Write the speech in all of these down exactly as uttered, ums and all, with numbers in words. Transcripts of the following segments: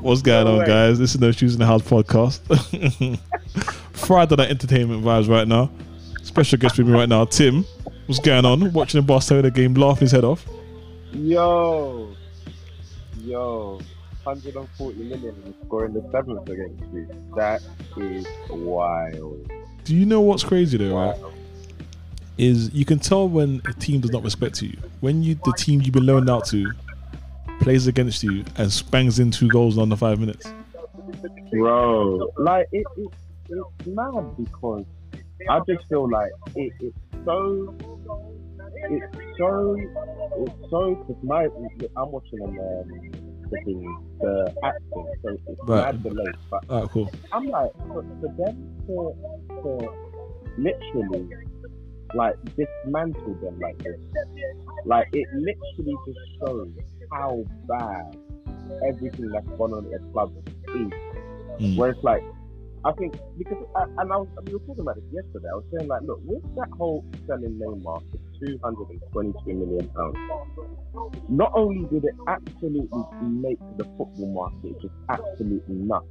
What's going no on, way. guys? This is No Shoes in the House podcast. Friday night entertainment vibes right now. Special guest with me right now, Tim. What's going on? Watching the Barcelona game, laughing his head off. Yo, yo, one hundred forty million scoring the seventh against you. That is wild. Do you know what's crazy though? Wow. Right? Is you can tell when a team does not respect you. When you the team you've been loaned out to plays against you and spangs in two goals in under five minutes. Bro, like it, it, it's mad because I just feel like it, it's so, it's so, it's so. Cause my, I'm watching them, um, the thing, the acting, so it's right. mad delay. But right, cool. I'm like, for them to, to literally. Like dismantle them like this, like it literally just shows how bad everything that's gone on in the club is. Mm. Where it's like, I think because I, and I was we I mean, were talking about this yesterday. I was saying like, look, with that whole selling Neymar for two hundred and twenty-two million pounds, not only did it absolutely make the football market just absolutely nuts,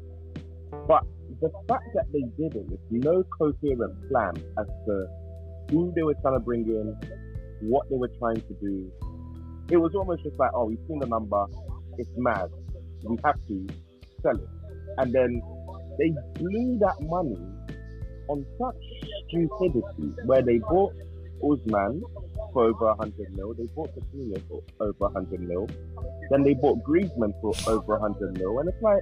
but the fact that they did it with no coherent plan as to who they were trying to bring in, what they were trying to do. It was almost just like, oh, we've seen the number, it's mad, we have to sell it. And then they blew that money on such stupidity, where they bought Usman for over one hundred mil, they bought Coutinho for over one hundred mil, then they bought Griezmann for over one hundred mil, and it's like,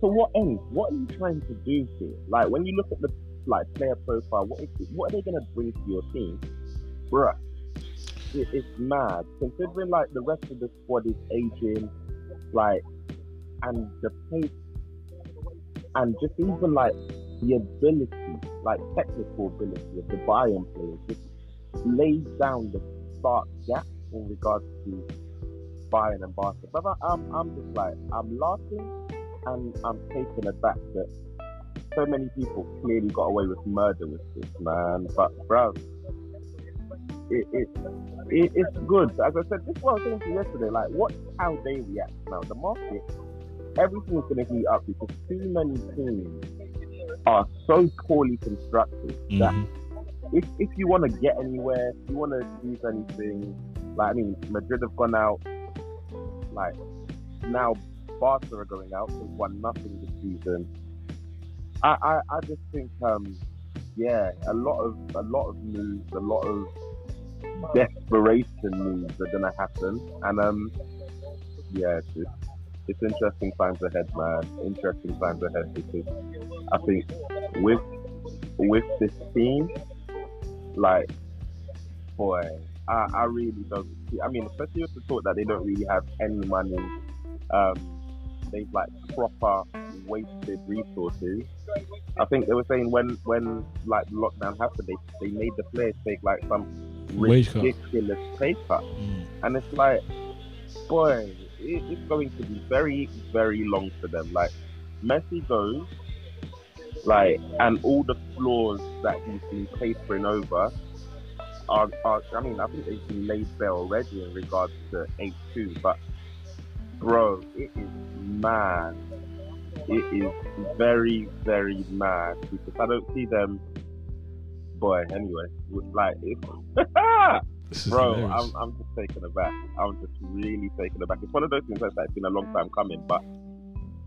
to what end? What are you trying to do here? Like, when you look at the like player profile, what, is it, what are they going to bring to your team? Bruh, it, it's mad. Considering like the rest of the squad is aging, like, and the pace, and just even like the ability, like technical ability of the Bayern players just lays down the stark gap in regards to Bayern and Barca. But I'm, I'm just like, I'm laughing and I'm taken aback that so many people clearly got away with murder with this, man. But bruv, it, it, it, it's good. As I said, this is what I was thinking yesterday, like watch how they react now. The market, everything's going to heat up because too many teams are so poorly constructed mm-hmm. that if, if you want to get anywhere, if you want to achieve anything, like I mean, Madrid have gone out, like now Barca are going out, they've won nothing this season. I, I, I just think, um, yeah, a lot of a lot of moves, a lot of desperation moves are gonna happen, and um, yeah, it's, just, it's interesting times ahead, man. Interesting times ahead because I think with with this team, like, boy, I, I really don't. See, I mean, especially with the thought that they don't really have any money. Um, they've like proper wasted resources. I think they were saying when when like lockdown happened, they, they made the players take like some ridiculous pay cut, mm. and it's like, boy, it, it's going to be very very long for them. Like Messi goes, like, and all the flaws that he's been papering over are, are I mean I think they've been laid bare already in regards to A two, but bro, it is mad. It is very, very mad because I don't see them. Boy, anyway, like, it's bro, I'm, I'm just taken aback. I'm just really taken aback. It's one of those things that's like been a long time coming, but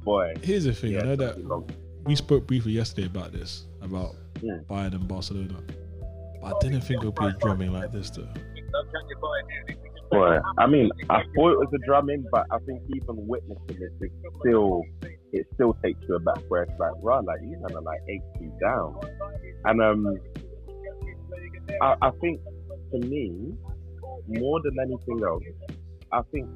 boy. Here's the thing, yeah, I know that long. we spoke briefly yesterday about this, about yeah. Bayern and Barcelona, but I didn't think it would be a drumming like this, though. Boy, I mean, I thought it was a drumming, but I think even witnessing it, it still, it still takes you aback. Where it's like, rah, like you're gonna like eight you down, and um, I, I think to me, more than anything else, I think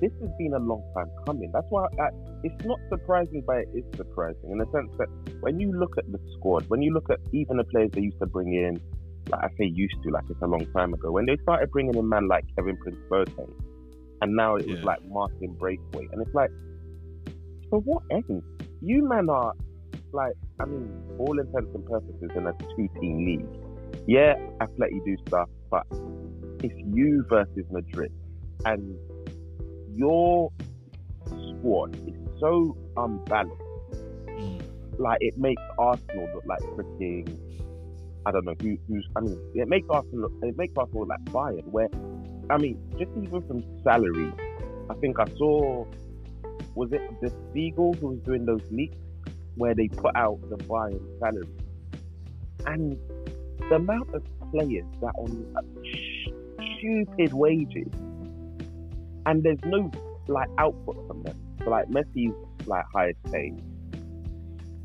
this has been a long time coming. That's why I, it's not surprising, but it is surprising in the sense that when you look at the squad, when you look at even the players they used to bring in. Like I say used to, like it's a long time ago. When they started bringing in man like Kevin Prince Boateng, and now it yeah. was like Martin Braithwaite, and it's like, for what end? You men are like, I mean, all intents and purposes in a two-team league. Yeah, Atleti do stuff, but it's you versus Madrid, and your squad is so unbalanced. Mm. Like, it makes Arsenal look like freaking, I don't know who, who's, I mean, it makes Arsenal look, it makes Arsenal look like Bayern, where, I mean, just even from salary, I think I saw, was it the Seagull who was doing those leaks where they put out the Bayern salary? And the amount of players that are on like, stupid wages, and there's no like output from them. So like Messi's like highest pay,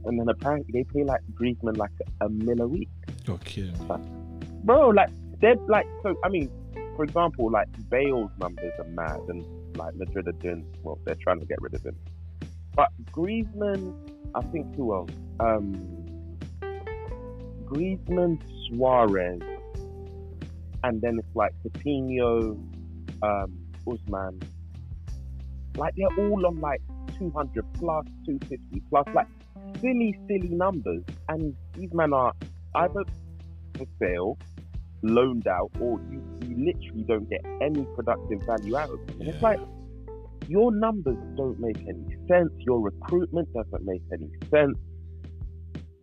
and then apparently they pay like Griezmann like a mil a week. Okay, like, bro, like they're like so. I mean, for example, like Bale's numbers are mad, and like Madrid are doing well. They're trying to get rid of him, but Griezmann, I think who else? Um, Griezmann, Suarez, and then it's like Coutinho, um, Usman. Like they're all on like two hundred plus, two fifty plus, like silly, silly numbers. And these men are either for sale, loaned out, or you, you literally don't get any productive value out of them. And yeah. It's like your numbers don't make any sense. Your recruitment doesn't make any sense.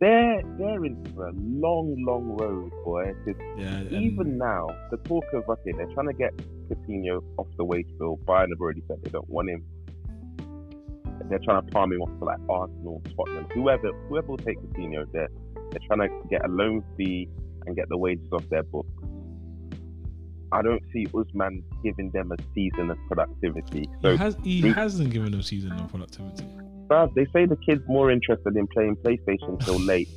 They're they're in for a long, long road, boy. Because yeah, even now, the talk of okay, they're trying to get Coutinho off the wage bill. Bayern have already said they don't want him. They're trying to palm him off to like Arsenal, Tottenham, whoever whoever will take Coutinho. They're they're trying to get a loan fee and get the wages off their books. I don't see Usman giving them a season of productivity. So he, has, he we, hasn't given them a season of productivity. Bruv, they say the kid's more interested in playing PlayStation till late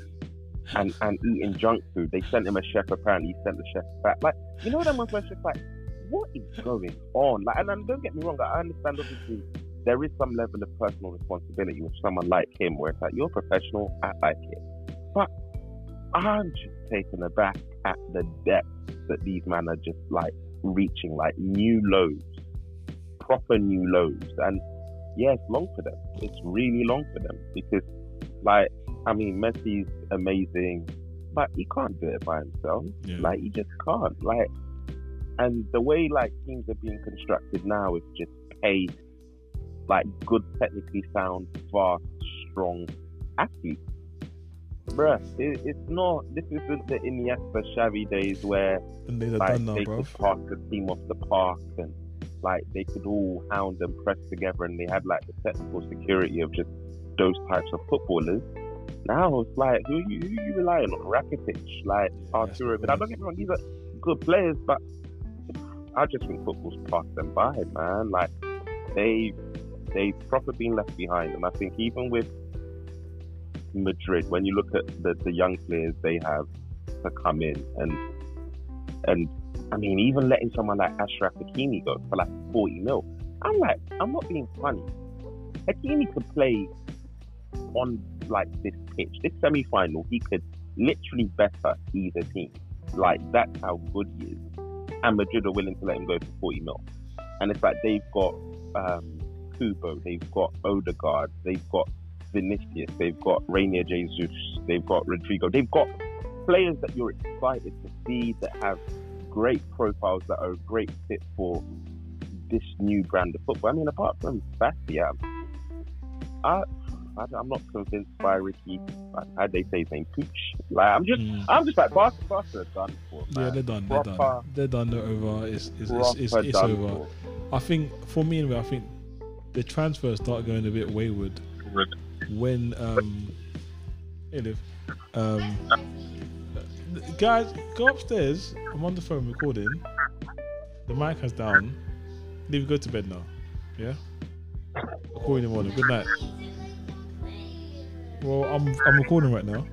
and, and eating junk food. They sent him a chef, apparently. He sent the chef back. Like, you know what I'm just like, what is going on? Like, and, and don't get me wrong, I understand, obviously, there is some level of personal responsibility with someone like him where it's like, you're professional, I like it. But I'm just taken aback at the depth that these men are just, like, reaching, like, new lows, proper new lows. And yeah, it's long for them. It's really long for them because, like, I mean, Messi's amazing, but he can't do it by himself. Yeah. Like, he just can't. Like, and the way like teams are being constructed now is just paid, like, good, technically sound, fast, strong athletes. Bruh, it, it's not. This isn't the Iniesta, Xavi days where and they're like done now, they bro. could pass the team off the park and. Like they could all hound and press together, and they had like the technical security of just those types of footballers. Now it's like, who are you, who are you relying on? Rakitic, like Arturo. But I don't get me wrong, these are good players, but I just think football's passed them by, man. Like they've they've properly been left behind, and I think even with Madrid, when you look at the, the young players they have to come in and and. I mean, even letting someone like Ashraf Hakimi go for like forty mil. I'm like, I'm not being funny. Hakimi could play on like this pitch, this semi-final. He could literally better either team. Like, that's how good he is. And Madrid are willing to let him go for forty mil. And it's like they've got um, Kubo, they've got Odegaard, they've got Vinicius, they've got Reinier Jesus, they've got Rodrigo. They've got players that you're excited to see that have great profiles that are a great fit for this new brand of football. I mean, apart from Bastia, I, I I'm not convinced by Ricky. How they say his name, Pooch. Like I'm just, mm. I'm just like Barca. Barca are done for. Man. Yeah, they're done. They're Proper, done. They're done. They're over. It's it's it's, it's, it's over. For. I think for me anyway. I think the transfers start going a bit wayward when um, hey, um. Guys, go upstairs. I'm on the phone recording. The mic has down. Leave. Go to bed now. Yeah. I'll call you in the morning. Good night. Well, I'm I'm recording right now.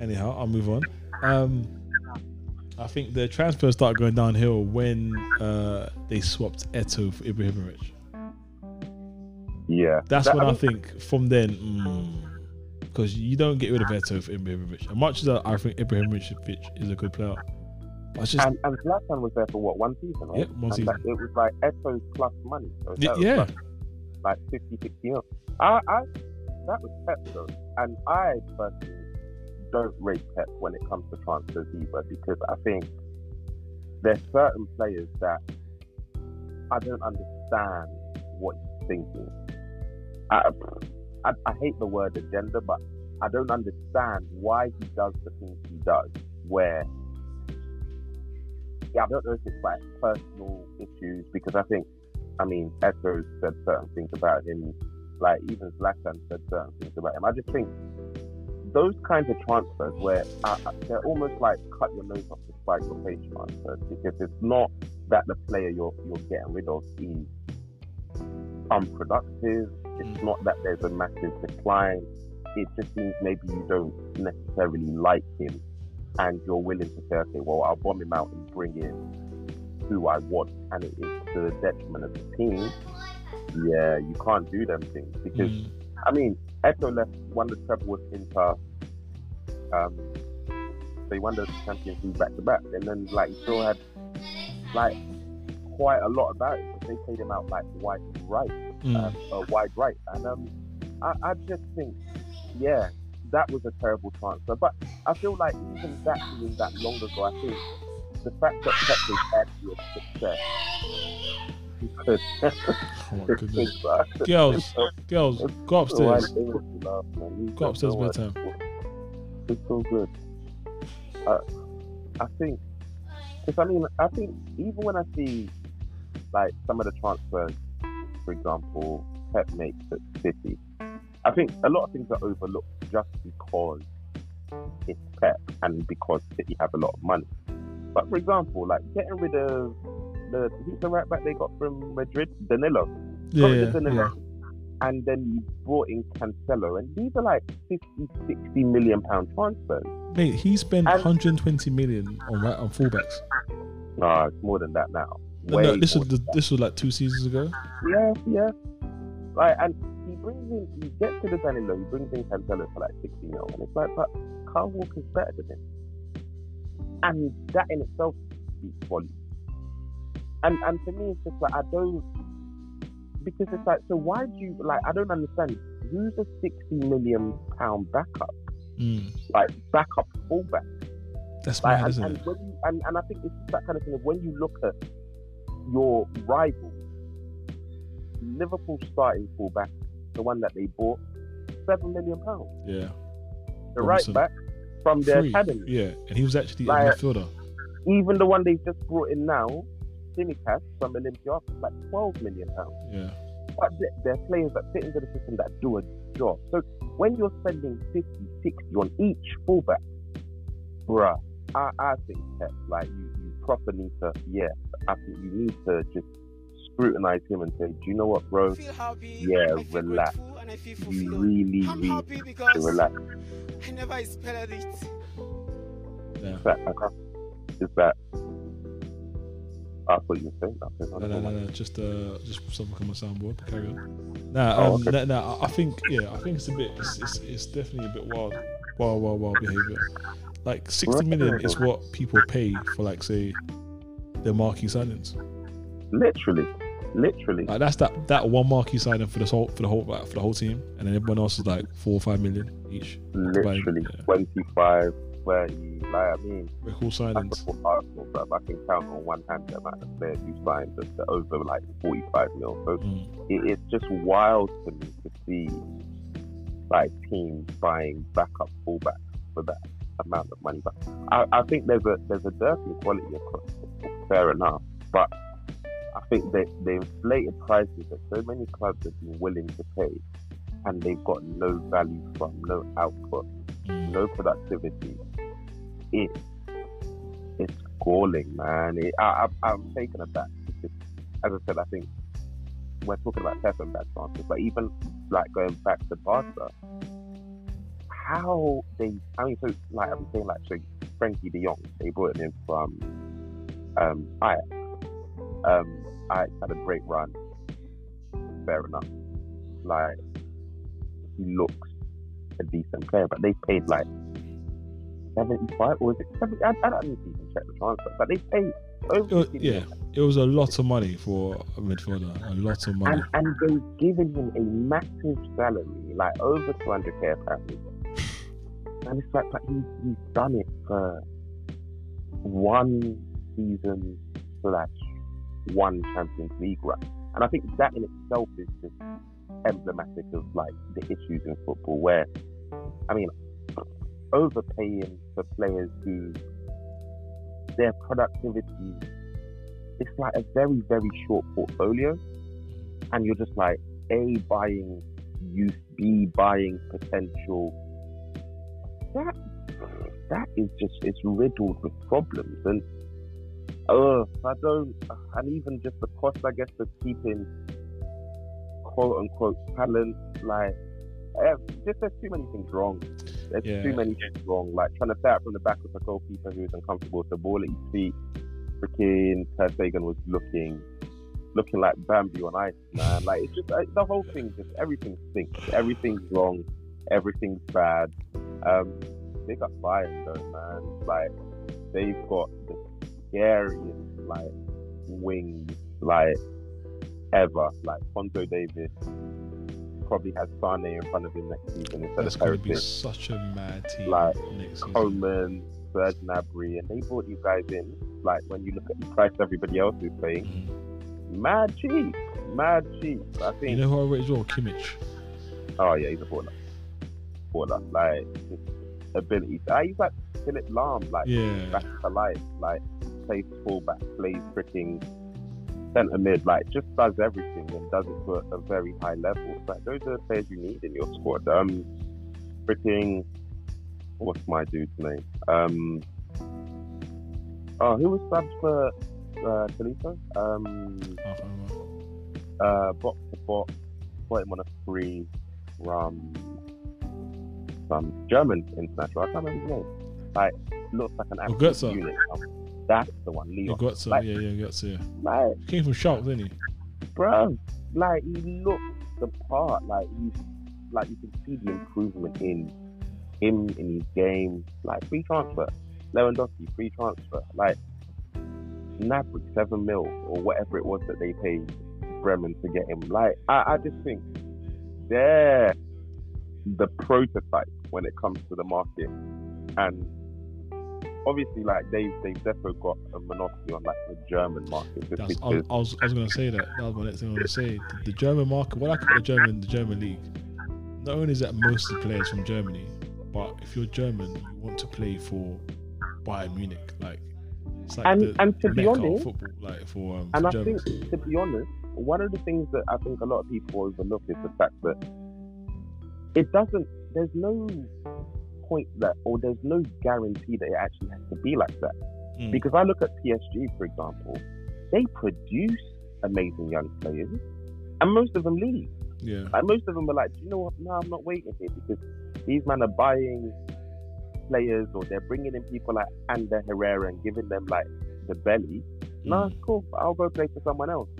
Anyhow, I'll move on. Um, I think the transfers start going downhill when uh they swapped Eto for Ibrahimovic. Yeah. That's that, what I, mean, I think. From then. Mm, Because you don't get rid of Eto for Ibrahimovic. As much as I think Ibrahimovic is a good player, just... and, and Zlatan was there for what, one season, right? Yeah, one season. Like, it was like Eto plus money. So yeah, yeah. Plus, like fifty, sixty mil. I, I, that was Pep though, and I personally don't rate Pep when it comes to transfers either, because I think there's certain players that I don't understand what he's thinking. I, I, I hate the word agenda, but I don't understand why he does the things he does, where yeah, I don't know if it's like personal issues, because I think, I mean, Eto said certain things about him, like even Zlatan said certain things about him. I just think those kinds of transfers where uh, they're almost like cut your nose off to spite your face transfers, because it's not that the player you're you're getting rid of is unproductive. It's not that there's a massive decline. It just means maybe you don't necessarily like him, and you're willing to say, okay, well, I'll bomb him out and bring in who I want, and it is to the detriment of the team. Yeah, you can't do them things, because mm. I mean, Eto left, won the treble with Inter. Um, they won the Champions League back to back, and then like he still had like quite a lot about it. But they played him out like wide right, mm. um, uh, wide right, and um, I, I just think, yeah, that was a terrible transfer. But I feel like even that being that long ago, I think the fact that Pep is actually a success. Because, oh my goodness. girls, girls, go upstairs. Go upstairs, bedtime. It's so good. Uh, I think, because I mean, I think even when I see like some of the transfers, for example, Pep makes at City, I think a lot of things are overlooked just because it's Pep and because City have a lot of money. But for example, like getting rid of the who's the right back they got from Madrid, Danilo. Yeah, yeah, Danilo. Yeah. And then you brought in Cancelo, and these are like fifty, sixty million pound transfers. Mate, he spent and, one hundred twenty million on right on fullbacks. Nah, it's more than that now. No, no, this was the, this was like two seasons ago. Yeah, yeah. Like, and he brings in, he gets to the Danilo, he brings in Cancelo for like sixty mil, and it's like, but Kyle Walker's better than him, and that in itself speaks volumes. And and for me, it's just like, I don't, because it's like, so why do you, like, I don't understand, who's a sixty million pound backup? Mm. Like, backup fullback. That's like, mad, and, isn't and it? When you, and, and I think it's that kind of thing of when you look at your rival, Liverpool starting fullback, the one that they bought, seven million pounds. Yeah. The Robinson. Right back from their Free. Academy. Yeah, and he was actually like, a midfielder. Even the one they've just brought in now, Kimmich from Olympia, like twelve million pounds. Yeah. But they're players that fit into the system that do a job. So when you're spending fifty, sixty on each fullback, bruh, I, I think that like you, you proper need to, yeah, I think you need to just scrutinize him and say, do you know what, bro? I feel happy, yeah, I feel relax. And I feel you really I'm need happy because to relax. I never expected it. Yeah. Is that, is that I thought you were saying that. No, no, no, no. Just, uh, just something on my soundboard. Carry on. Nah, um, oh, okay. nah, nah, I think, yeah, I think it's a bit, it's, it's, it's definitely a bit wild, wild, wild, wild behaviour. Like sixty million is what people pay for, like, say, their marquee signings. Literally, literally. Like that's that, that one marquee signing for the whole, for the whole, like, for the whole team, and then everyone else is like four or five million each. Literally, yeah. twenty-five. Where you, like, I mean, we're cool signings. Arsenal, but I can count on one hand the amount of players who signed but they're over like forty-five mil. So mm. it, it's just wild to me to see like teams buying backup fullbacks for that amount of money. But I, I think there's a there's a dirty quality across it. Fair enough, but I think they they inflated prices that so many clubs have been willing to pay, and they've got no value from, no output, no productivity. It, it's galling, man. It, I, I, I'm taken aback because, as I said, I think we're talking about Pep and bad chances, but even like going back to Barca, how they, I mean, so like I'm saying, like so Frankie De Jong, they brought him in from um, Ajax. Um, Ajax had a great run, fair enough. Like he looks a decent player, but they paid like. seventy-five or is it seventy? I, I don't need to even check the transfer, but they paid over it was, yeah it was a lot of money for a midfielder, a lot of money, and, and they've given him a massive salary, like over two hundred k apparently, and it's like, like he, he's done it for one season slash one Champions League run, And I think that in itself is just emblematic of like the issues in football, where, I mean, overpaying for players who their productivity, it's like a very, very short portfolio, and you're just like, A, buying youth, B, buying potential. That that is just, it's riddled with problems. And uh, I don't, and even just the cost, I guess, of keeping quote unquote talent, like, uh, just there's too many things wrong. There's yeah. too many things wrong. Like trying to play out from the back of a goalkeeper who is uncomfortable with the ball at his feet. Freaking Ter Stegen was looking, looking like Bambi on ice, man. Like it's just like, the whole thing, just everything stinks, everything's wrong, everything's bad. Um, they got Bayern though, man. Like they've got the scariest like wings like ever. Like Fonzo Davis probably has Sane in front of him next season instead That's of going to be such a mad team. Like next Coleman, Serge Gnabry, and they brought you guys in. Like when you look at the price everybody else is paying, mm-hmm. mad cheap, mad cheap. I think you know who I rate as well, Kimmich. Oh yeah, he's a baller. Baller, like his ability. Uh, he's like Philip Lahm, like yeah. back to life, like plays fullback, plays freaking centre mid, like just does everything and does it to a, a very high level. Like those are the players you need in your squad. Um, freaking, what's my dude's name? Um. Oh, who was subbed for uh, Saliso? Um, uh, box to box, put him on a free from some German international. I can't remember his name. Like, looks like an absolute oh, unit. That's the one, Leon. Oh, Götze, like, yeah, yeah, Götze. Like, he came from Schalke, didn't he? Bro, like he looked the part. Like you, like you can see the improvement in him in his game. Like free transfer. Lewandowski, free transfer, like Gnabry, seven mil or whatever it was that they paid Bremen to get him. Like I, I just think they're the prototype when it comes to the market, and obviously like they've they've definitely got a monopoly on like the German market. That's, I, I was I was gonna say that. That was my next thing I was gonna say. The, the German market, what I call the German the German league. Not only is that most of the players from Germany, but if you're German, you want to play for Bayern Munich, like it's like and, the and to be honest, football, like for um, and for I Germans. Think to be honest, one of the things that I think a lot of people overlook is the fact that it doesn't. There's no point that, or there's no guarantee that it actually has to be like that. Mm. Because I look at P S G, for example, they produce amazing young players, and most of them leave. Yeah, like most of them are like, do you know what? No, I'm not waiting here because these men are buying players or they're bringing in people like Ander Herrera and giving them like the belly. Mm. Nah, cool, I'll go play for someone else.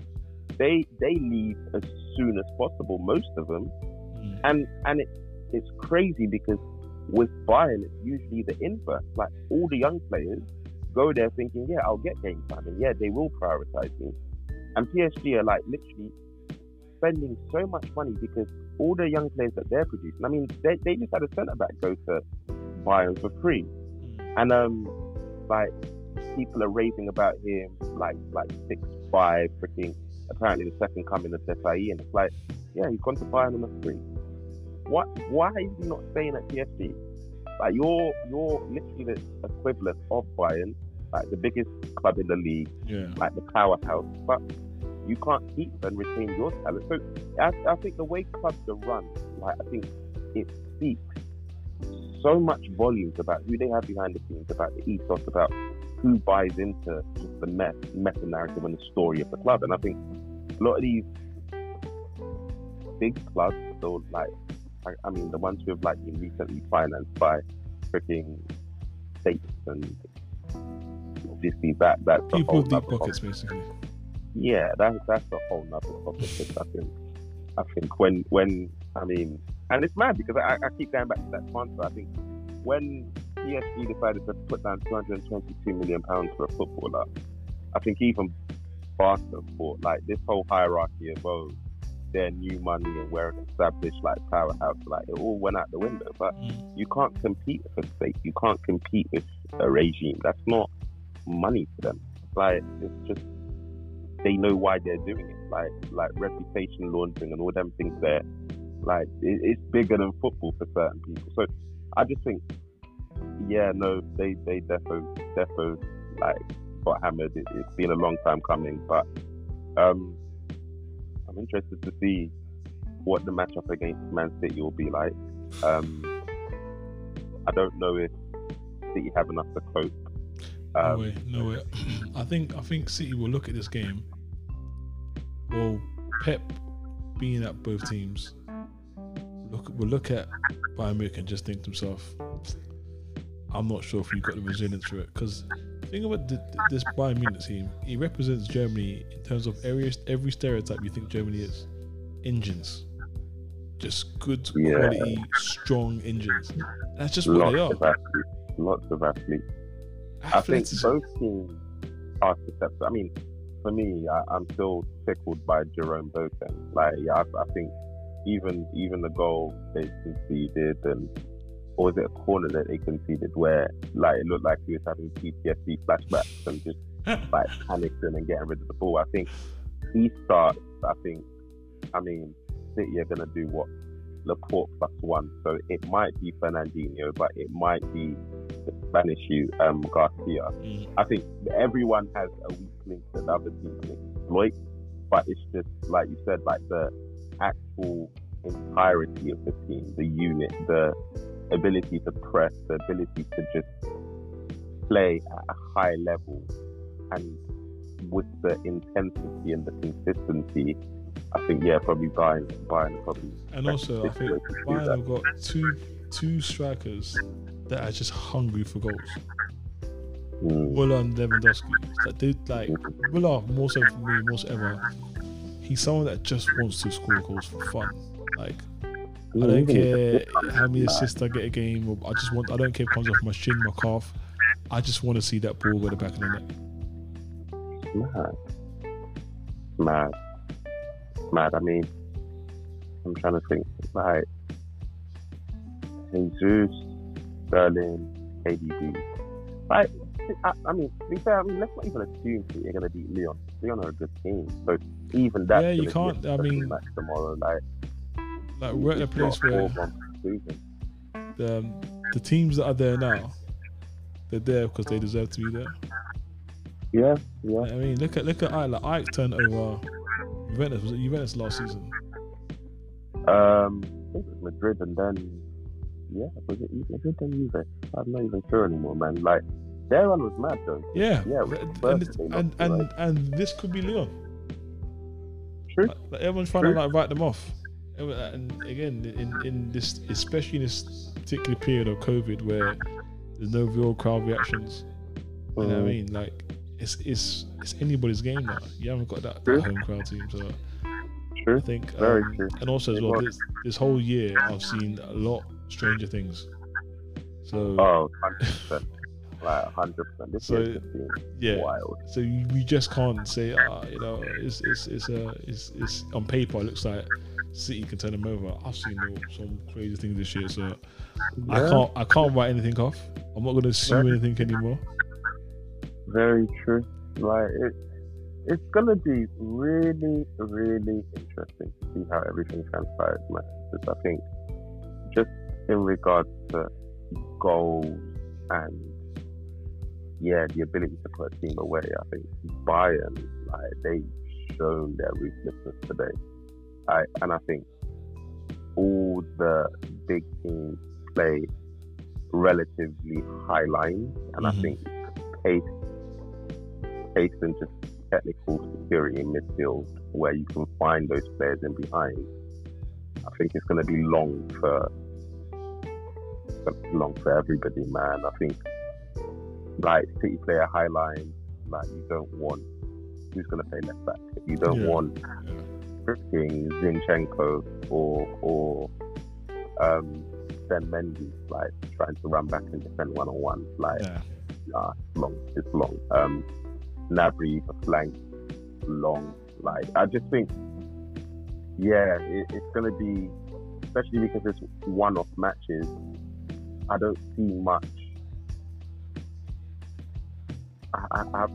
They they leave as soon as possible, most of them. Mm. And and it's it's crazy because with Bayern it's usually the inverse. Like all the young players go there thinking, yeah, I'll get game time and yeah, they will prioritise me. And P S G are like literally spending so much money because all the young players that they're producing, I mean, they they just had a centre back go to Bayern for free, and um, like people are raving about him, like like six five, freaking apparently the second coming of Depay, and it's like, yeah, he's gone to Bayern on a free. What? Why is he not staying at P S G? Like you're you're literally the equivalent of Bayern, like the biggest club in the league, yeah. like the powerhouse, but you can't keep and retain your talent. So I, I think the way clubs are run, like I think it speaks so much volumes about who they have behind the scenes, about the ethos, about who buys into just the mess, meta narrative and the story of the club. And I think a lot of these big clubs, so like I, I mean the ones who have like been recently financed by freaking states and obviously that that's the people with deep pockets basically. Yeah, that's that's a whole nother topic. I think, I think when when I mean, and it's mad because I, I keep going back to that transfer. I think when P S G decided to put down two hundred and twenty-two million pounds for a footballer, I think even Barca bought like this whole hierarchy of oh, their new money and we're an established like powerhouse, like it all went out the window. But you can't compete with a state. You can't compete with a regime. That's not money for them. Like it's just. they know why they're doing it. Like like reputation laundering and all them things there. Like it, it's bigger than football for certain people. So I just think, yeah, no, they they defo defo like got hammered. It, it's been a long time coming, but um, I'm interested to see what the matchup against Man City will be like. Um, I don't know if City have enough to cope. Um, no way, no way. I think I think City will look at this game. Well, Pep being at both teams, look, we'll look at Bayern Munich and just think to himself, I'm not sure if you've got the resilience for it. Because think about the, this Bayern Munich team. It represents Germany in terms of every, every stereotype you think Germany is. Engines. Just good quality, yeah. strong engines. That's just what they are. Of athletes. Lots of athletes. Athletes. I think both teams are susceptible. I mean, for me, I, I'm still tickled by Jerome Boateng. Like, yeah, I, I think even even the goal they conceded, and or was it a corner that they conceded where like it looked like he was having P T S D flashbacks and just like panicking and getting rid of the ball. I think he starts. I think. I mean, City are going to do what? Laporte plus one. So it might be Fernandinho, but it might be the Spanish U, um, Garcia. Mm. I think everyone has a weak link that the other team can exploit, but it's just, like you said, like the actual entirety of the team, the unit, the ability to press, the ability to just play at a high level and with the intensity and the consistency. I think yeah, probably Bayern, Bayern probably. And also, I think Bayern have got two two strikers that are just hungry for goals. Mm. Willa and Lewandowski. That dude, like Willa, more so for me, more so ever. He's someone that just wants to score goals for fun. Like I don't care how many assists I get a game. Or I just want. I don't care if it comes off my shin, my calf. I just want to see that ball go the back of the net. Mad, mad. Mad. I mean, I'm trying to think. Like Jesus, Sterling, K D B. Like, I, I mean, to be fair, I mean, let's not even assume that you're going to beat Lyon. Lyon are a good team, so even that. Yeah, you can't. I mean, like tomorrow, like, like we're at a place where the um, the teams that are there now, they're there because they deserve to be there. Yeah, yeah. Like, I mean, look at look at Ajax. Like, Ajax turned over. Juventus, was it Juventus last season? Um, I think it was Madrid and then, yeah, was it Madrid and Juve? I'm not even sure anymore, man. Like, their run was mad, though. Yeah. Yeah. And, and, and, like... and this could be Lyon. True. Like, like everyone's trying True. to, like, write them off. And again, in, in this, especially in this particular period of COVID where there's no real crowd reactions. Mm. You know what I mean? Like, It's, it's it's anybody's game now. You haven't got that, that home crowd team, so true. I think um, Very true. And also as well, this, this whole year I've seen a lot Stranger Things. So oh, one hundred percent like one hundred percent This so, yeah. wild. So you, you just can't say ah, you know, it's it's it's a uh, it's it's on paper it looks like City can turn them over. I've seen some crazy things this year, so yeah. I can't I can't write anything off. I'm not going to assume yeah. anything anymore. Very true. Like it, it's gonna be really, really interesting to see how everything transpires, man. Because I think, just in regards to goals and yeah, the ability to put a team away, I think Bayern, like they've shown their ruthlessness today. I and I think all the big teams play relatively high lines, and mm-hmm. I think pace. Pace and just technical security in midfield where you can find those players in behind. I think it's going to be long for long for everybody, man. I think like City play a high line, like you don't want who's going to play left back. You don't yeah. want freaking Zinchenko or or um, Sen Mendy like trying to run back and defend one on one. Like yeah. nah, it's long, it's long. Um, Gnabry, the flank, long. Like I just think, yeah, it, it's going to be, especially because it's one-off matches. I don't see much. I, I,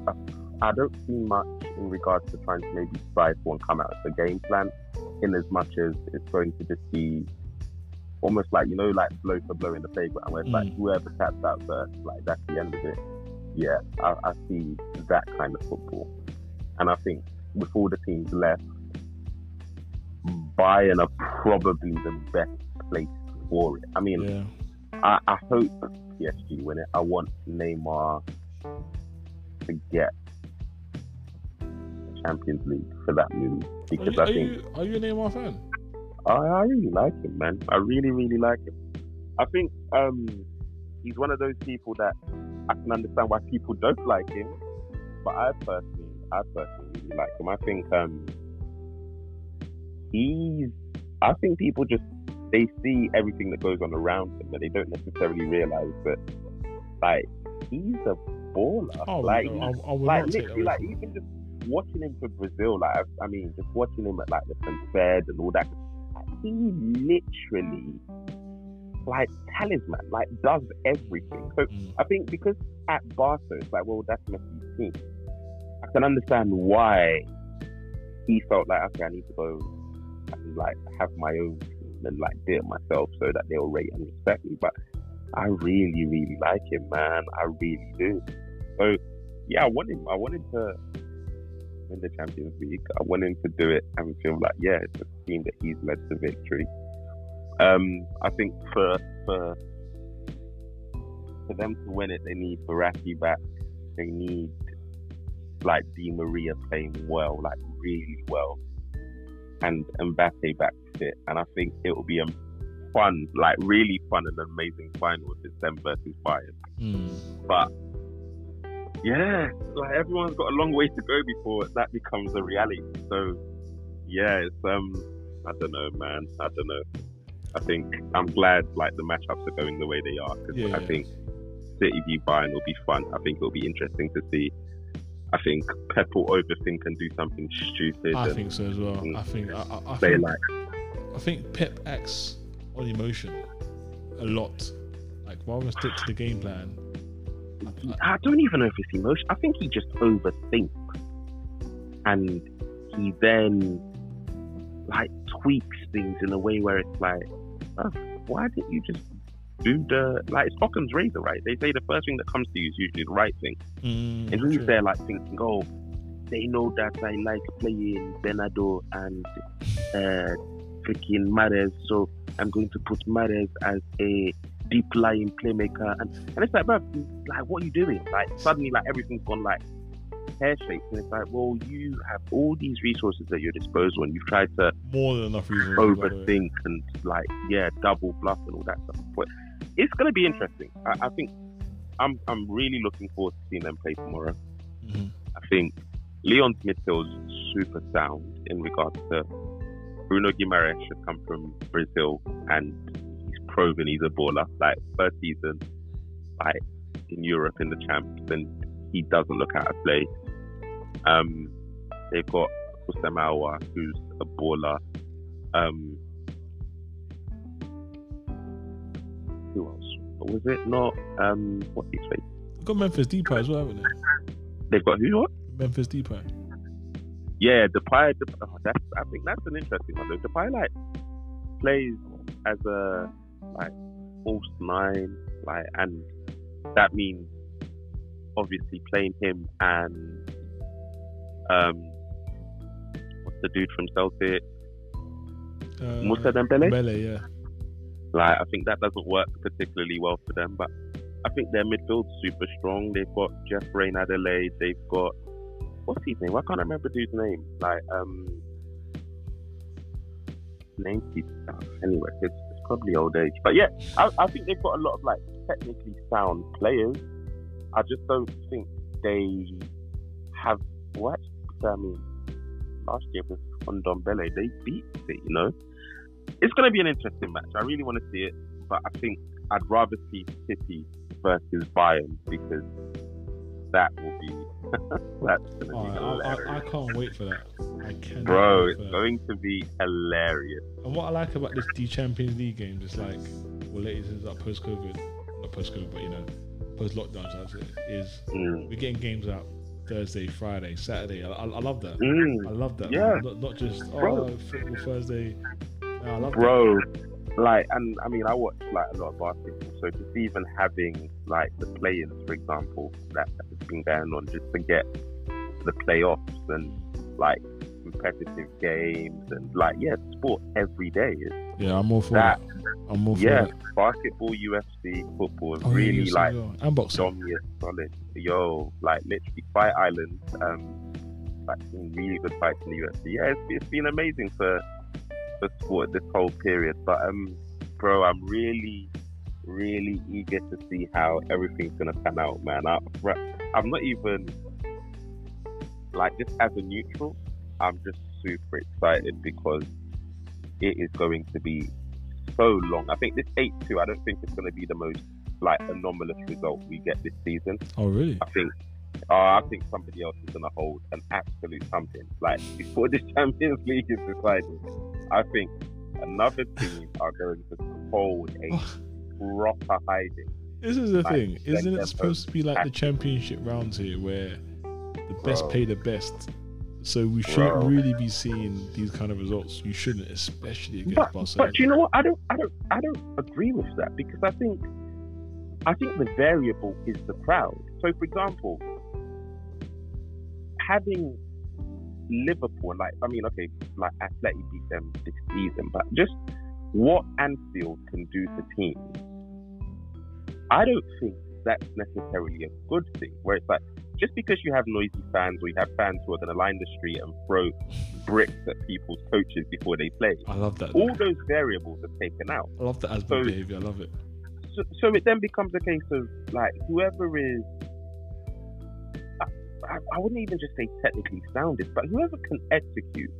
I, I don't see much in regards to trying to maybe strive for and come out with a game plan, in as much as it's going to just be almost like, you know, like blow for blow in the playground, where it's mm. like whoever taps out first, like that's the end of it. Yeah, I, I see that kind of football. And I think with all the teams left, Bayern are probably the best place for it. I mean, yeah. I, I hope P S G win it. I want Neymar to get the Champions League for that move. Because are you, I think, are you, are you a Neymar fan? I, I really like him, man. I really, really like him. I think um, he's one of those people that I can understand why people don't like him, but I personally, I personally really like him. I think um, he's. I think people just they see everything that goes on around him, but they don't necessarily realize that, like, he's a baller. Oh, like, no, I, I like literally, like even just watching him for Brazil, like I, I mean, just watching him at like the Sunset and all that. He literally, like, talisman, like, does everything. So mm. I think because at Barca it's like, well, that's Messi's team. I can understand why he felt like, okay, I need to go and like have my own team and like do it myself so that they'll rate and respect me. But I really, really like him, man. I really do. So yeah, I want him. I want him to win the Champions League. I want him to do it and feel like, yeah, it's a team that he's led to victory. Um, I think for, for for them to win it, they need Verratti back. They need like Di Maria playing well, like really well, and Mbappe back fit. And I think it will be a fun, like really fun and amazing final if it's them versus Bayern. Mm. But yeah, like everyone's got a long way to go before that becomes a reality. So yeah, it's um, I don't know, man. I don't know. I think I'm glad like the matchups are going the way they are, because yeah, I yeah. think City v Bayern will be fun. I think it'll be interesting to see. I think Pep will overthink and do something stupid. I and, think so as well. I think I, I think like. I think Pep acts on emotion a lot. Like, rather than stick to the game plan. I, I, I don't even know if it's emotion. I think he just overthinks, and he then like tweaks things in a way where it's like, oh, why didn't you just do the, like, it's Occam's razor, right? They say the first thing that comes to you is usually the right thing. Mm, and he's true. There like thinking, oh, they know that I like playing Bernardo and uh, freaking Mahrez, so I'm going to put Mahrez as a deep lying playmaker. And, and it's like, bro, like, what are you doing? Like, suddenly, like, everything's gone like pear-shaped, and it's like, well, you have all these resources at your disposal and you've tried to more than enough reasons, overthink and like, yeah, double bluff and all that stuff. But it's going to be interesting. I, I think I'm I'm really looking forward to seeing them play tomorrow. Mm-hmm. I think Lyon's midfield is super sound in regards to Bruno Guimaraes has come from Brazil and he's proven he's a baller. Like, first season like in Europe in the champs, and he doesn't look out of place. Um, they've got Kusamawa, who's a baller. Um, who else? Was it not? Um, what's his face? They've got Memphis Depay as well, haven't they? They've got who? What? Memphis Depay. Yeah, Depay. Depay oh, that's, I think that's an interesting one. Depay like plays as a like false nine, like, and that means, obviously, playing him and um, what's the dude from Celtic? Uh, Moussa Dembele? Dembele, yeah. Like, I think that doesn't work particularly well for them, but I think their midfield's super strong. They've got Jeffrey in Adelaide. They've got, what's his name? I can't remember dude's name. Like, um, name anyway, it's, it's probably old age. But yeah, I, I think they've got a lot of like technically sound players. I just don't think they have what I mean. Last year with Ndombele, they beat it. You know, it's going to be an interesting match. I really want to see it, but I think I'd rather see City versus Bayern because that will be that's going to oh, be hilarious. I, I, I can't wait for that. I can't, bro. It's going to be hilarious. And what I like about this D Champions League game is like, well, it is like post COVID, not post COVID, but you know. Post lockdowns, is we're getting games out Thursday, Friday, Saturday. I, I, I love that. Mm. I love that. Yeah. Not, not just Bro. oh football Thursday. No, I love Bro. that. Bro. Like, and I mean, I watch like a lot of basketball, so just even having like the play-ins, for example, that has been going on, just to get the playoffs and like competitive games and like, yeah, sport every day. Yeah, I'm all for that. I'm all for yeah, that. Basketball, U F C, football, oh, really yeah, like so, yeah. and boxing. Solid. Yo, like literally Fight Island, um, like some really good fights in the U F C. Yeah, it's, it's been amazing for. Sport this whole period, but um, bro, I'm really, really eager to see how everything's gonna pan out, man. I, I'm not even like just as a neutral, I'm just super excited because it is going to be so long. I think this eight two, I don't think it's gonna be the most like anomalous result we get this season. Oh, really? I think. Uh, I think somebody else is going to hold an absolute something. Like, before the Champions League is decided, I think another team are going to hold a proper hiding. This is the like, thing. Isn't it supposed to be like the championship rounds here where the best Bro. pay the best? So we shouldn't Bro. really be seeing these kind of results. You shouldn't, especially against but, Barcelona. But you know what? I don't, I don't, I don't agree with that because I think, I think the variable is the crowd. So, for example, having Liverpool, like, I mean, okay, like Atleti beat them this season, but just what Anfield can do to teams, I don't think that's necessarily a good thing. Where it's like, just because you have noisy fans or you have fans who are going to line the street and throw bricks at people's coaches before they play, I love that. All those variables are taken out. I love that as so, behaviour. I love it. So, so it then becomes a case of like whoever is. I, I wouldn't even just say technically soundest, but whoever can execute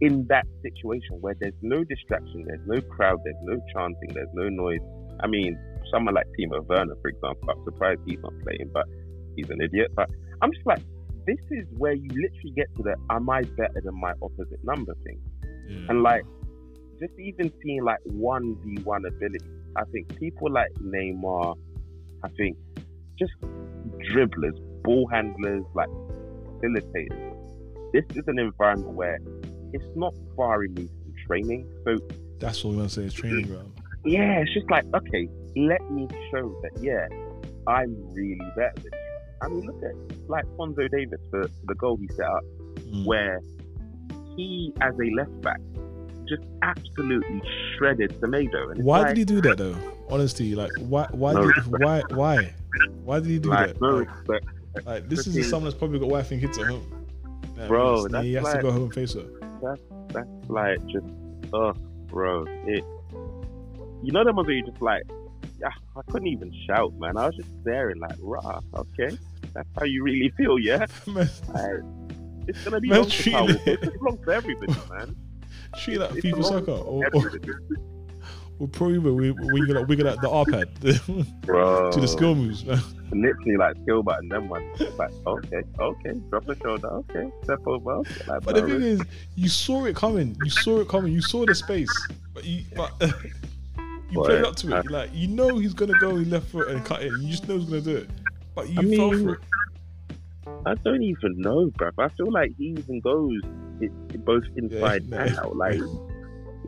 in that situation where there's no distraction, there's no crowd, there's no chanting, there's no noise. I mean, someone like Timo Werner, for example, I'm surprised he's not playing, but he's an idiot. But I'm just like, this is where you literally get to the am I better than my opposite number thing. Yeah. And like, just even seeing like one v one ability, I think people like Neymar, I think just dribblers, ball handlers, like facilitators. This is an environment where it's not far removed from training. So that's what we want to say is training ground. Yeah, it's just like, okay, let me show that, yeah, I'm really better than you. I mean, look at like Fonzo Davis for the goal he set up, mm. where he, as a left back, just absolutely shredded tomato. And why like, did he do that though? Honestly, like, why? Why? No did, why? Why? Why did he do like, that? No like, Like, this is someone that's probably got wife and kids at home. That bro, means, that's he has like, to go home and face her. That's, that's like just, oh, bro. It, you know, them ones where you just like, I couldn't even shout, man. I was just staring like, rah, okay? That's how you really feel, yeah? Man, like, it's going to be man, long for power. It's long for everybody, man. Treat that FIFA soccer. Or, or, or pro Uber, we, we, like, wiggle out the R-pad. Bro. To the skill moves, man. Literally like skill button them ones like okay okay drop the shoulder okay step over okay, like, but the thing is you saw it coming you saw it coming you saw the space but you but uh, you played up to it. You're like, you know he's gonna go his left foot and cut it, you just know he's gonna do it, but you I mean, fell for it. I don't even know, bruv. I feel like he even goes it, it both inside yeah, and out like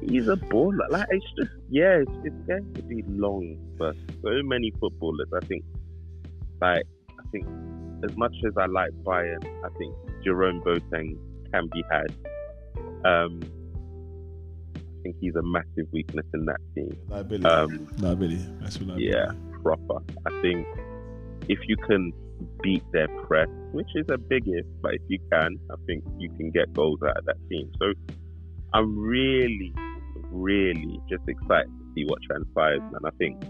he's a baller. Like it's just yeah it's, it's going to be long for so many footballers. I think Like, I think as much as I like Bayern, I think Jerome Boateng can be had. Um, I think he's a massive weakness in that team. Liability. Um, liability. That's what liability. Yeah, proper. I think if you can beat their press, which is a big if, but if you can, I think you can get goals out of that team. So I'm really, really just excited to see what transpires, man. I think.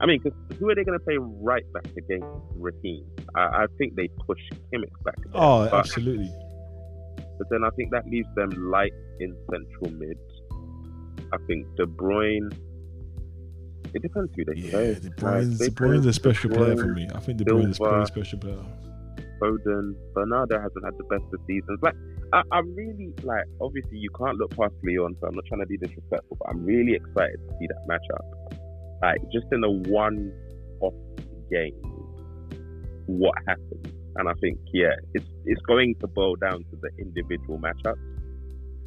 I mean, because who are they going to play right back against Raheem? I, I think they push Kimmich back. Again, oh, but, absolutely. But then I think that leaves them light in central mid. I think De Bruyne. It depends who they yeah, play. Yeah, De Bruyne's, De Bruyne's a special De Bruyne, player for me. I think De Bruyne's Silva, a special player. Foden, Bernardo hasn't had the best of seasons. Like, I, I'm really like. Obviously, you can't look past Lyon, so I'm not trying to be disrespectful, but I'm really excited to see that matchup. Like, just in a one-off game, what happens? And I think, yeah, it's it's going to boil down to the individual matchups,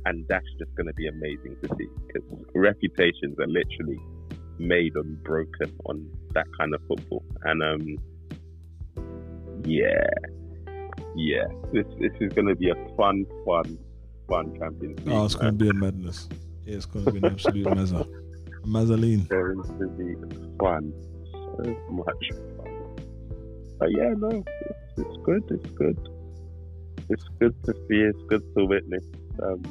and that's just going to be amazing to see, because reputations are literally made and broken on that kind of football. And um, yeah, yeah, this this is going to be a fun, fun, fun Champions League. Oh, it's going to be a madness. Yeah, it's going to be an absolute mazza, a mazzaline. It's going to be fun, so much fun. But yeah, no. It's good, it's good. It's good to see, it's good to witness. Um,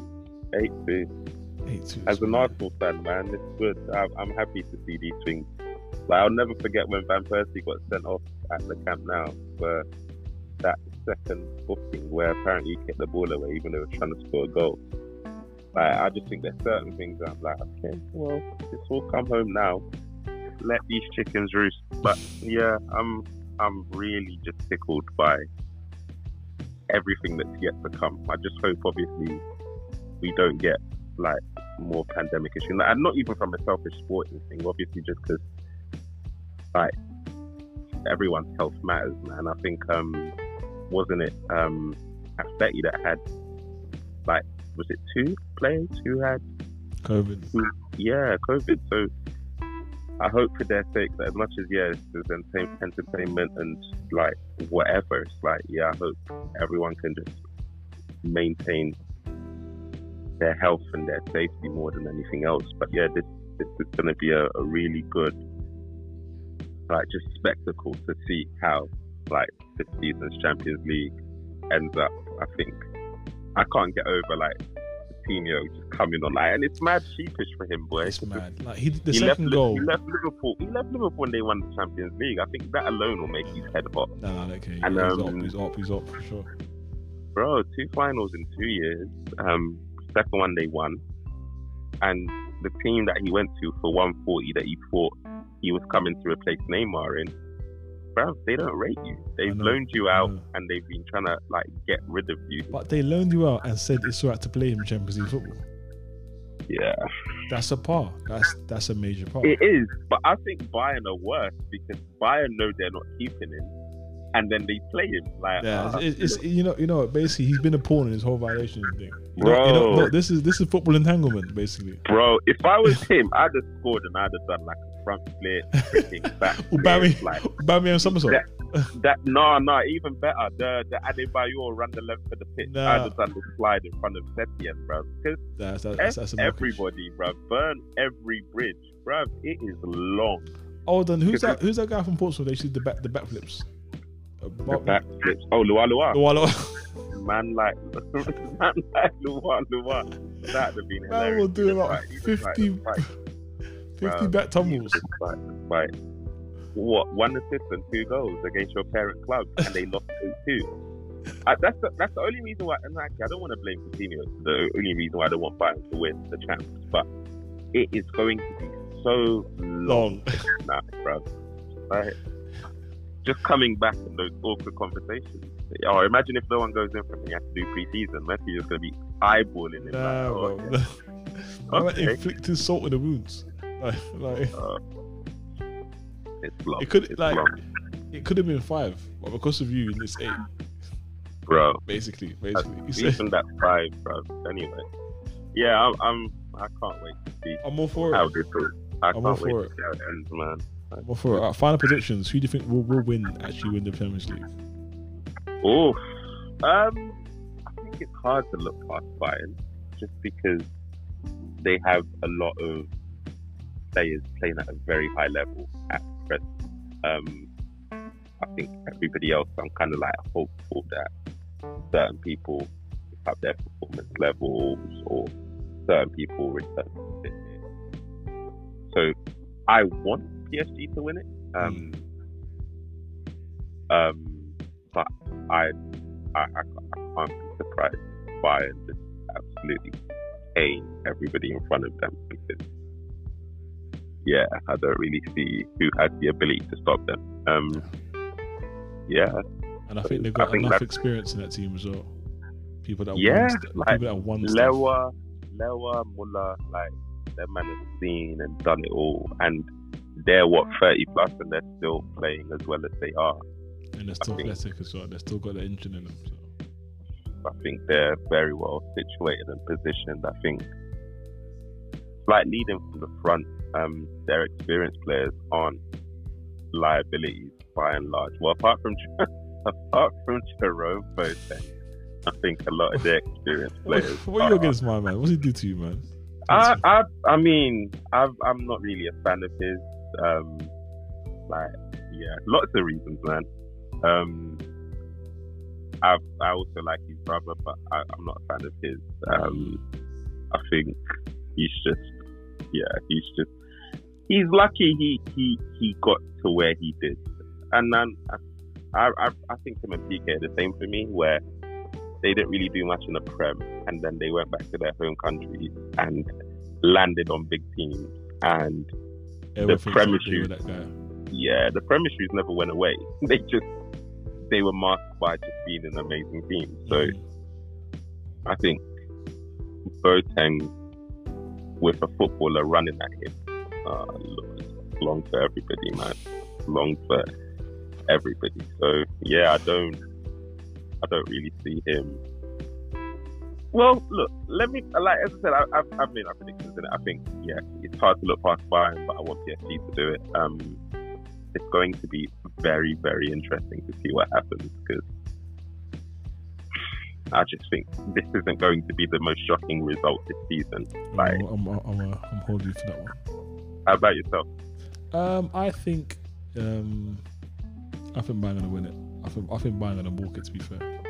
eight two. As an Arsenal fan, man, it's good. I'm, I'm happy to see these things. Like, I'll never forget when Van Persie got sent off at the Camp Nou for that second booking where apparently he kicked the ball away even though he was trying to score a goal. Like, I just think there's certain things that I'm like, okay, well, it's all come home now. Let these chickens roost. But yeah, I'm... I'm really just tickled by everything that's yet to come. I just hope, obviously, we don't get like more pandemic issues. Like, and not even from a selfish sporting thing, obviously, just because like everyone's health matters, man. I think um, wasn't it um, Atleti that had like was it two players who had COVID? Who, yeah, COVID. So. I hope for their sake that as much as, yeah, there's entertainment and, like, whatever, it's like, yeah, I hope everyone can just maintain their health and their safety more than anything else. But, yeah, this, this is going to be a, a really good, like, just spectacle to see how, like, this season's Champions League ends up, I think. I can't get over, like, Coutinho just coming on, like, and it's mad sheepish for him, boy. It's mad. Like, he, the he second left, goal, he left Liverpool. He left Liverpool when they won the Champions League. I think that alone will make his head hot. Nah, okay. And, yeah, he's um, up. He's up. He's up for sure. Bro, two finals in two years. Um, second one they won, and the team that he went to for one forty that he thought he was coming to replace Neymar in, bro, they don't rate you. They've loaned you out and they've been trying to like get rid of you. But they loaned you out and said it's alright to play him in Champions League football. Yeah, that's a par. That's that's a major par. It is, but I think Bayern are worse because Bayern know they're not keeping him, and then they play him. Like, yeah, oh, it's, it's you know you know basically he's been a pawn in his whole violation thing. You bro, know, you know, no, this is this is football entanglement basically. Bro, if I was him, I'd have scored and I'd have done like. Front flip, freaking back flip, Ubami, like, Ubami and somersault. That, that no, no, even better. The the Adebayor run the length of the pitch. Nah. I just done the slide in front of Setien, bro. Because that's, that's, that's everybody, bro, burn every bridge, bro. It is long. Oh, then who's that? Who's that guy from Portsmouth? They see the back, the back flips. Uh, the back flips. Oh, Lua Lua. Lua Lua. Man like, man like Lua Lua. That'd have been hilarious. I will do about like, fifty. Like, fifty um, back tumbles. Like, like, what? One assist and two goals against your parent club, and they lost eight two. I, that's, the, that's the only reason why, and actually, I don't want to blame Coutinho. The only reason why I don't want Bayern to win the champs, but it is going to be so long, now, bro. Like, just coming back in those awkward conversations. Oh, imagine if no one goes in for me, you have to do pre-season. Messi is going to be eyeballing him. Nah, like, oh, okay. I might okay. inflict his salt in the wounds. Like, like, uh, it's long. It could it's like long. It could have been five, but because of you, it's eight, bro. Basically, basically, even that five, bro. Anyway, yeah, I'm, I'm. I can't wait to see. I'm all for how it. This is. I I'm can't wait it. To see how it ends, man. Like, I'm all for it. Right, final predictions. Who do you think will will win? Actually, win the Champions League? Oh, um, I think it's hard to look past Bayern just because they have a lot of. Players playing at a very high level at present. Um, I think everybody else, I'm kind of like hopeful that certain people have their performance levels or certain people return to fitness. So I want P S G to win it, um, mm. um, but I, I, I can't be surprised by it. Just absolutely pain everybody in front of them because. Yeah, I don't really see who has the ability to stop them. Um, yeah. And I think they've got enough experience in that team as well. People that yeah, like Lewa, Lewa, Muller, like their man has seen and done it all, and they're what thirty plus, and they're still playing as well as they are. And they're still athletic as well. They've still got the engine in them. So. I think they're very well situated and positioned. I think, like leading from the front, um, their experienced players aren't liabilities by and large. Well, apart from apart from Jerome Boateng, I think a lot of their experienced players. What are you against, my man? What's he do to you, man? I, I, I mean, I've, I'm not really a fan of his. Um, like, yeah, lots of reasons, man. Um, I, I also like his brother, but I, I'm not a fan of his. Um, I think he's just, yeah, he's just, he's lucky he, he, he got to where he did, and then I, I, I think him and P K are the same for me, where they didn't really do much in the Prem, and then they went back to their home country and landed on big teams, and Everything the Prem issues, yeah, the Prem issues never went away. They just they were marked by just being an amazing team. So mm-hmm. I think Boateng with a footballer running at him, uh, long for everybody, man, long for everybody. So yeah, I don't. I don't really see him. Well, look, let me, like, as I said, I, I've, I've made my predictions in it. I think, yeah, it's hard to look past Bayern, but I want P S G to do it. Um, it's going to be very, very interesting to see what happens, because I just think this isn't going to be the most shocking result this season. Like, I'm, I'm, I'm, uh, I'm holding you for that one. How about yourself? Um, I think, um, I think Bayern are going to win it. I think I think Bayern are gonna walk it, to be fair.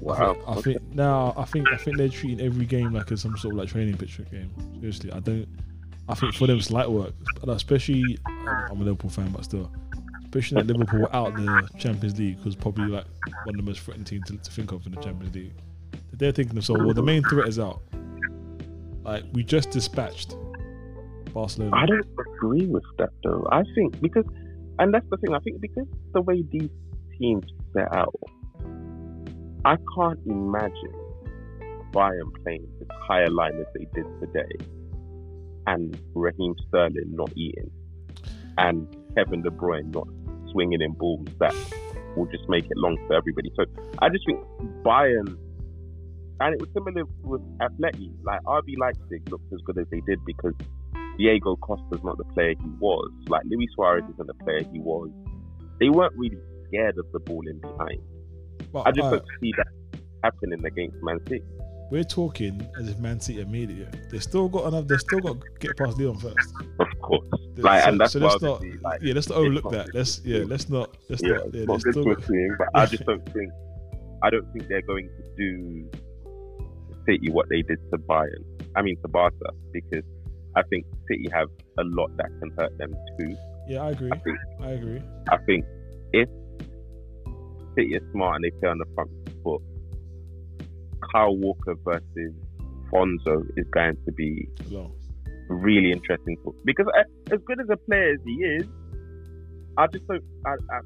Wow. I think, I think now I think I think they're treating every game like it's some sort of like training picture game. Seriously, I don't. I think for them it's light work, especially. I'm a Liverpool fan, but still, especially that Liverpool were out the Champions League, was probably like one of the most threatening teams to, to think of in the Champions League. They're thinking to themselves, well, the main threat is out. Like, we just dispatched Barcelona. I don't agree with that though. I think because, and that's the thing. I think because the way these teams set out, I can't imagine Bayern playing this higher line as they did today, and Raheem Sterling not eating, and Kevin De Bruyne not swinging in balls that will just make it long for everybody. So I just think Bayern, and it was similar with Atleti, like R B Leipzig looked as good as they did because Diego Costa's not the player he was, like Luis Suarez isn't the player he was. They weren't really scared of the ball in behind. Well, I just uh, don't see that happening against Man City. We're talking as if Man City are made it yet. They still got enough. They still got to get past Lyon first. Of course, like, so, and that's so let's not, see, like, yeah, let's not overlook that. Let's yeah, let's not. Let's yeah, not. Yeah, not still... seeing, but I just don't think. I don't think they're going to do City what they did to Bayern. I mean to Barca, because I think City have a lot that can hurt them too. Yeah, I agree. I, think, I agree. I think if City is smart and they play on the front foot, Kyle Walker versus Fonzo is going to be Hello. really interesting, because as good as a player as he is, I just don't I, I,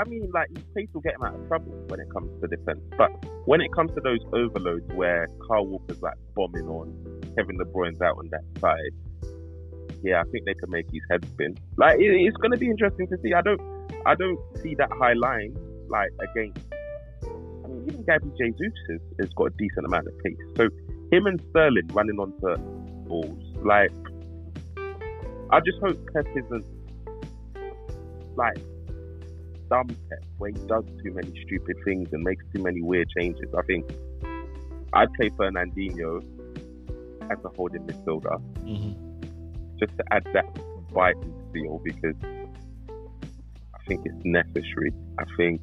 I mean like his pace will get him out of trouble when it comes to defence, but when it comes to those overloads where Kyle Walker's like bombing on, Kevin De Bruyne's out on that side, yeah, I think they can make his head spin. Like, it, it's going to be interesting to see. I don't I don't see that high line, like, against... I mean, even Gabi Jesus has, has got a decent amount of pace. So, him and Sterling running onto balls, like... I just hope Pep isn't, like, dumb Pep, where he does too many stupid things and makes too many weird changes. I think I'd play Fernandinho as a holding midfielder. Mm-hmm. Just to add that bite and seal, because... I think it's necessary. I think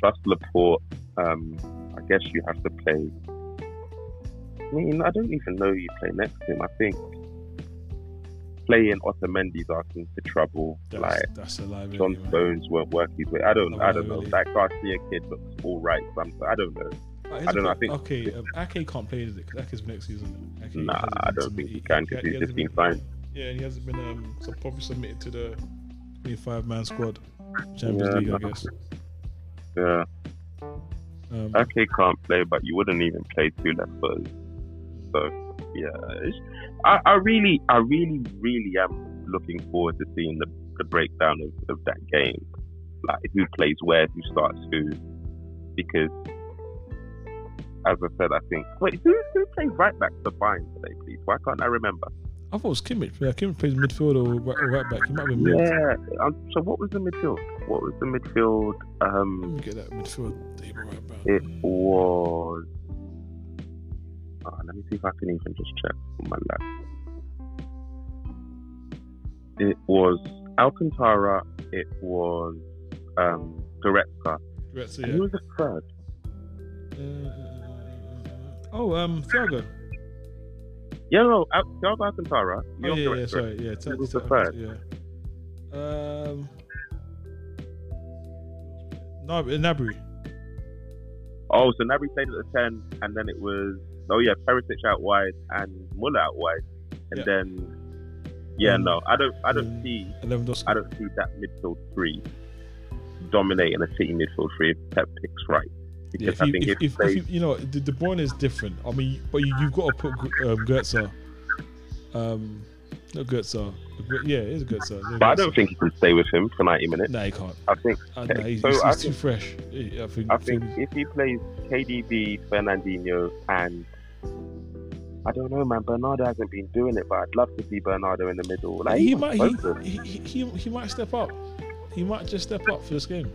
trust Laporte. Um, I guess you have to play. I mean, I don't even know who you play next to him. I think playing Otamendi's asking for trouble. That's, like that's a liability, John Stones man. Won't work his way. I don't. I don't know. That Garcia kid looks all right. Sometimes. I don't know. I don't know. I think okay. Um, Ake can't play, is it? Because Ake's next season. Ake nah, I don't think he can, because he's just been signed. Yeah, he hasn't been um, so probably submitted to the twenty-five man squad, Champions yeah, League, I guess. Yeah. Um, okay, can't play, but you wouldn't even play two left footers. So, yeah, I, I really, I really, really am looking forward to seeing the the breakdown of, of that game, like who plays where, who starts who, because as I said, I think wait who, who played right back for Bayern today, please? Why can't I remember? I thought it was Kimmich. Yeah, Kimmich plays midfield or right, or right back. He might be mid. Yeah. Um, so what was the midfield? What was the midfield? Um, Let me get that midfield. They were right back. It was. Oh, let me see if I can even just check on my lap. It was Alcantara. It was um, Goretzka. Goretzka. Yeah. Who was the third? Uh, oh, um, Thiago. Yeah, no, Thiago Alcantara. Oh, yeah, yeah, sorry, yeah. It was the third. Yeah. Um, no, Gnabry. Oh, so Gnabry played at the ten, and then it was oh yeah, Perisic out wide and Muller out wide, and yeah. then yeah, um, no, I don't, I don't um, see, I don't see that midfield three dominating a City midfield three if Pep picks right. Because yeah, if, I think if, if, plays... if you, you know, De, De Bruyne is different. I mean, but you, you've got to put um, Goetze, um, not Goetze, yeah, it is Goetze. But Goetze. I don't think he can stay with him for ninety minutes. No, nah, he can't. I think uh, okay. nah, he's, so he's, he's too think, fresh. I think, I think if he plays K D B, Fernandinho, and I don't know, man. Bernardo hasn't been doing it, but I'd love to see Bernardo in the middle. Like he might, he, he, he, he might step up. He might just step up for this game.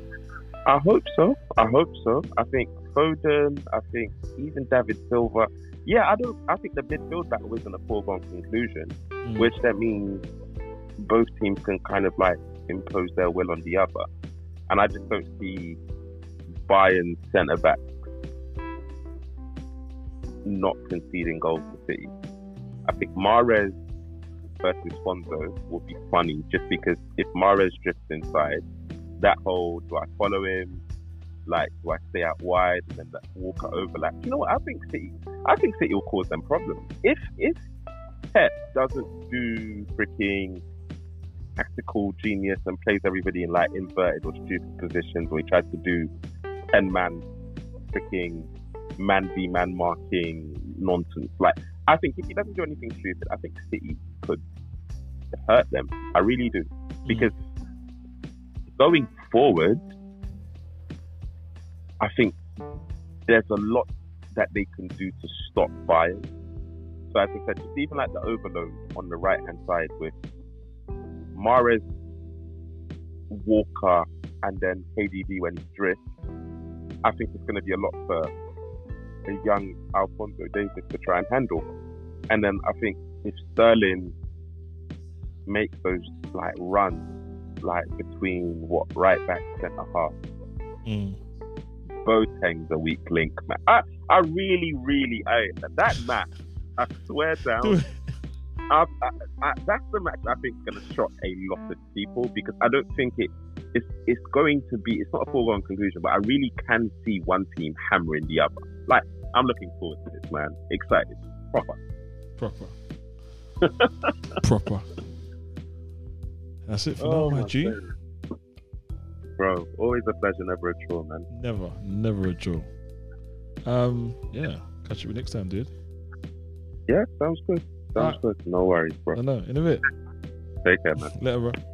I hope so. I hope so. I think Foden, I think even David Silva. Yeah, I don't. I think the midfield battle isn't a foregone conclusion, mm. which that means both teams can kind of like impose their will on the other. And I just don't see Bayern centre back not conceding goals to City. I think Mahrez versus Fonzo will be funny, just because if Mahrez drifts inside, that whole, do I follow him? Like, do I stay out wide and then that Walker overlap? You know what? I think City, I think City will cause them problems. If if Pep doesn't do freaking tactical genius and plays everybody in like inverted or stupid positions, or he tries to do ten man freaking man v man marking nonsense. Like, I think if he doesn't do anything stupid, I think City could hurt them. I really do, because. Mm. Going forward, I think there's a lot that they can do to stop Bayern. So as I said, just even like the overload on the right hand side with Mahrez, Walker, and then K D B when he drifts, I think it's going to be a lot for a young Alphonso Davies to try and handle. And then I think if Sterling makes those like runs, like between what right back, centre half, mm. Boateng's a weak link, man. I, I really, really own that, that match. I swear down. I, I, I, that's the match I think is going to shock a lot of people, because I don't think it. It's it's going to be. It's not a foregone conclusion, but I really can see one team hammering the other. Like, I'm looking forward to this, man. Excited, proper, proper, proper. That's it for oh, now, my G. Bro, always a pleasure, never a chore, man. Never, never a chore. Um, yeah, catch you next time, dude. Yeah, sounds good. Sounds right. good. No worries, bro. I know, in a bit. Take care, man. Later, bro.